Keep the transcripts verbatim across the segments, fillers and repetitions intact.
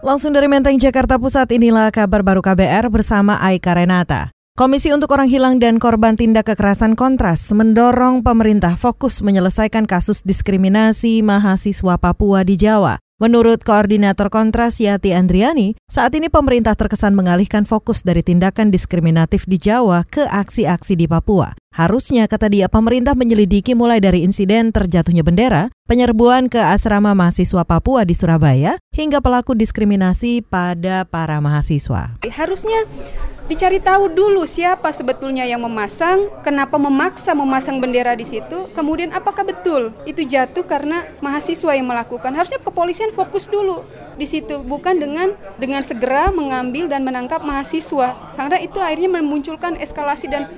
Langsung dari Menteng, Jakarta Pusat, inilah kabar baru K B R bersama Aika Renata. Komisi untuk Orang Hilang dan Korban Tindak Kekerasan Kontras mendorong pemerintah fokus menyelesaikan kasus diskriminasi mahasiswa Papua di Jawa. Menurut Koordinator Kontras Yati Andriani, saat ini pemerintah terkesan mengalihkan fokus dari tindakan diskriminatif di Jawa ke aksi-aksi di Papua. Harusnya, kata dia, pemerintah menyelidiki mulai dari insiden terjatuhnya bendera, penyerbuan ke asrama mahasiswa Papua di Surabaya, hingga pelaku diskriminasi pada para mahasiswa. Harusnya dicari tahu dulu siapa sebetulnya yang memasang, kenapa memaksa memasang bendera di situ, kemudian apakah betul itu jatuh karena mahasiswa yang melakukan. Harusnya kepolisian fokus dulu di situ, bukan dengan dengan segera mengambil dan menangkap mahasiswa. Karena itu akhirnya memunculkan eskalasi dan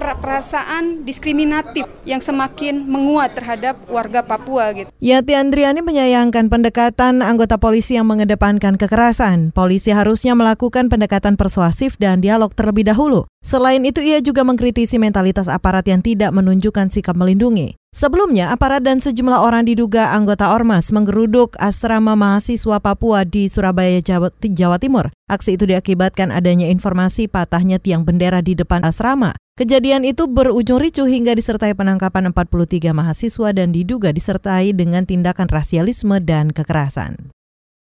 perasaan diskriminatif yang semakin menguat terhadap warga Papua. Gitu. Yati Andriani menyayangkan pendekatan anggota polisi yang mengedepankan kekerasan. Polisi harusnya melakukan pendekatan persuasif dan dialog terlebih dahulu. Selain itu, ia juga mengkritisi mentalitas aparat yang tidak menunjukkan sikap melindungi. Sebelumnya, aparat dan sejumlah orang diduga anggota ORMAS menggeruduk asrama mahasiswa Papua di Surabaya, Jawa, Jawa Timur. Aksi itu diakibatkan adanya informasi patahnya tiang bendera di depan asrama. Kejadian itu berujung ricuh hingga disertai penangkapan empat puluh tiga mahasiswa dan diduga disertai dengan tindakan rasialisme dan kekerasan.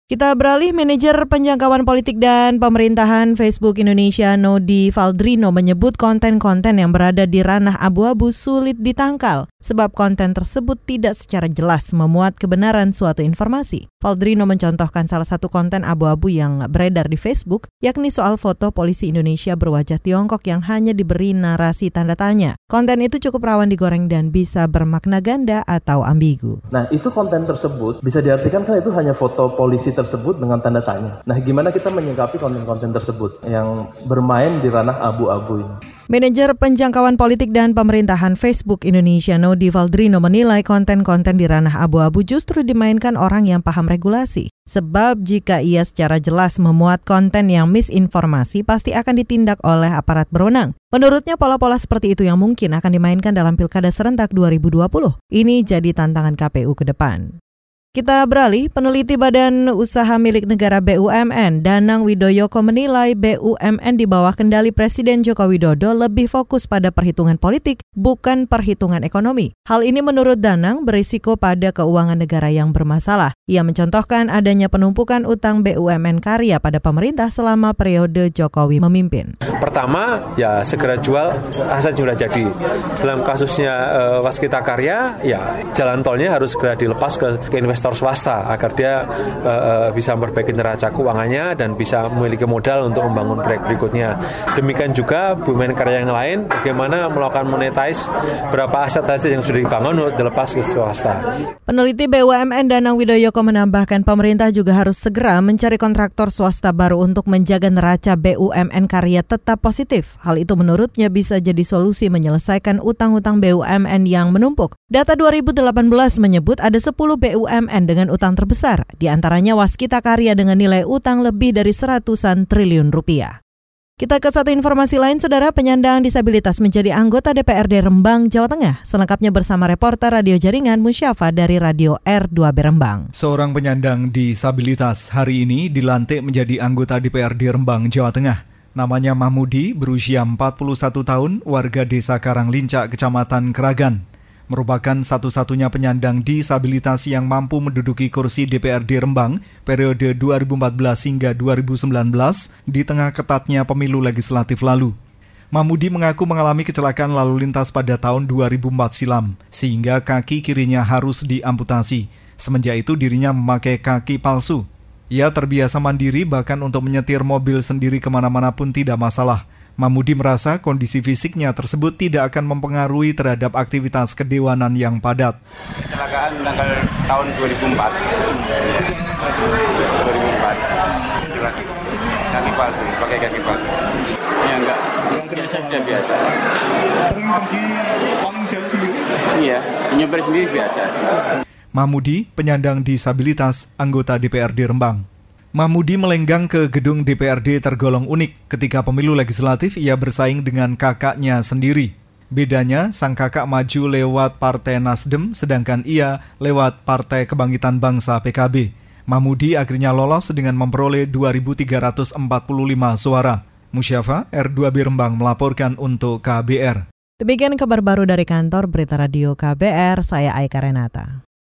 Kita beralih. Manajer penjangkauan politik dan pemerintahan Facebook Indonesia Nody Valdrino menyebut konten-konten yang berada di ranah abu-abu sulit ditangkal sebab konten tersebut tidak secara jelas memuat kebenaran suatu informasi. Valdrino mencontohkan salah satu konten abu-abu yang beredar di Facebook, yakni soal foto polisi Indonesia berwajah Tiongkok yang hanya diberi narasi tanda tanya. Konten itu cukup rawan digoreng dan bisa bermakna ganda atau ambigu. Nah, itu konten tersebut bisa diartikan kan itu hanya foto polisi tersebut dengan tanda tanya. Nah, gimana kita menyikapi konten-konten tersebut yang bermain di ranah abu-abu ini? Manajer penjangkauan politik dan pemerintahan Facebook Indonesia Nody Valdrino menilai konten-konten di ranah abu-abu justru dimainkan orang yang paham regulasi. Sebab jika ia secara jelas memuat konten yang misinformasi pasti akan ditindak oleh aparat berwenang. Menurutnya pola-pola seperti itu yang mungkin akan dimainkan dalam Pilkada Serentak dua ribu dua puluh. Ini jadi tantangan K P U ke depan. Kita beralih, peneliti Badan Usaha Milik Negara B U M N, Danang Widoyoko menilai B U M N di bawah kendali Presiden Joko Widodo lebih fokus pada perhitungan politik, bukan perhitungan ekonomi. Hal ini menurut Danang berisiko pada keuangan negara yang bermasalah. Ia mencontohkan adanya penumpukan utang B U M N karya pada pemerintah selama periode Jokowi memimpin. Pertama, ya segera jual aset sudah jadi. Dalam kasusnya eh, Waskita karya, ya jalan tolnya harus segera dilepas ke, ke investor swasta agar dia uh, bisa memperbaiki neraca keuangannya dan bisa memiliki modal untuk membangun proyek berikutnya. Demikian juga B U M N karya yang lain, bagaimana melakukan monetize berapa aset saja yang sudah dibangun dilepas ke swasta. Peneliti B U M N Danang Widoyoko menambahkan pemerintah juga harus segera mencari kontraktor swasta baru untuk menjaga neraca B U M N karya tetap positif. Hal itu menurutnya bisa jadi solusi menyelesaikan utang-utang B U M N yang menumpuk. Data dua ribu delapan belas menyebut ada sepuluh B U M N dengan utang terbesar, di antaranya Waskita Karya dengan nilai utang lebih dari seratusan triliun rupiah. Kita ke satu informasi lain, Saudara. Penyandang disabilitas menjadi anggota D P R D Rembang, Jawa Tengah. Selengkapnya bersama reporter radio jaringan Musyafa dari radio R dua B Rembang. Seorang penyandang disabilitas hari ini dilantik menjadi anggota D P R D Rembang, Jawa Tengah. Namanya Mahmudi, berusia empat puluh satu tahun, warga desa Karanglincak, Kecamatan Keragan. Merupakan satu-satunya penyandang disabilitas yang mampu menduduki kursi D P R D Rembang periode dua ribu empat belas hingga dua ribu sembilan belas di tengah ketatnya pemilu legislatif lalu. Mahmudi mengaku mengalami kecelakaan lalu lintas pada tahun dua ribu empat silam, sehingga kaki kirinya harus diamputasi. Semenjak itu dirinya memakai kaki palsu. Ia terbiasa mandiri, bahkan untuk menyetir mobil sendiri kemana-mana pun tidak masalah. Mahmudi merasa kondisi fisiknya tersebut tidak akan mempengaruhi terhadap aktivitas kedewanan yang padat. Kecelakaan tanggal tahun dua ribu empat. dua ribu empat. Kecelakaan kaki palsu, pakai kaki palsu. Ya enggak, biasa sudah biasa. Sering pergi paling jauh sendiri. Iya, nyebrang sendiri biasa. Mahmudi, penyandang disabilitas, anggota D P R D Rembang. Mahmudi melenggang ke gedung D P R D tergolong unik. Ketika pemilu legislatif, ia bersaing dengan kakaknya sendiri. Bedanya, sang kakak maju lewat Partai Nasdem, sedangkan ia lewat Partai Kebangkitan Bangsa P K B. Mahmudi akhirnya lolos dengan memperoleh dua ribu tiga ratus empat puluh lima suara. Musyafa, R dua B Rembang melaporkan untuk K B R. Demikian kabar baru dari kantor Berita Radio K B R, saya Aika Renata.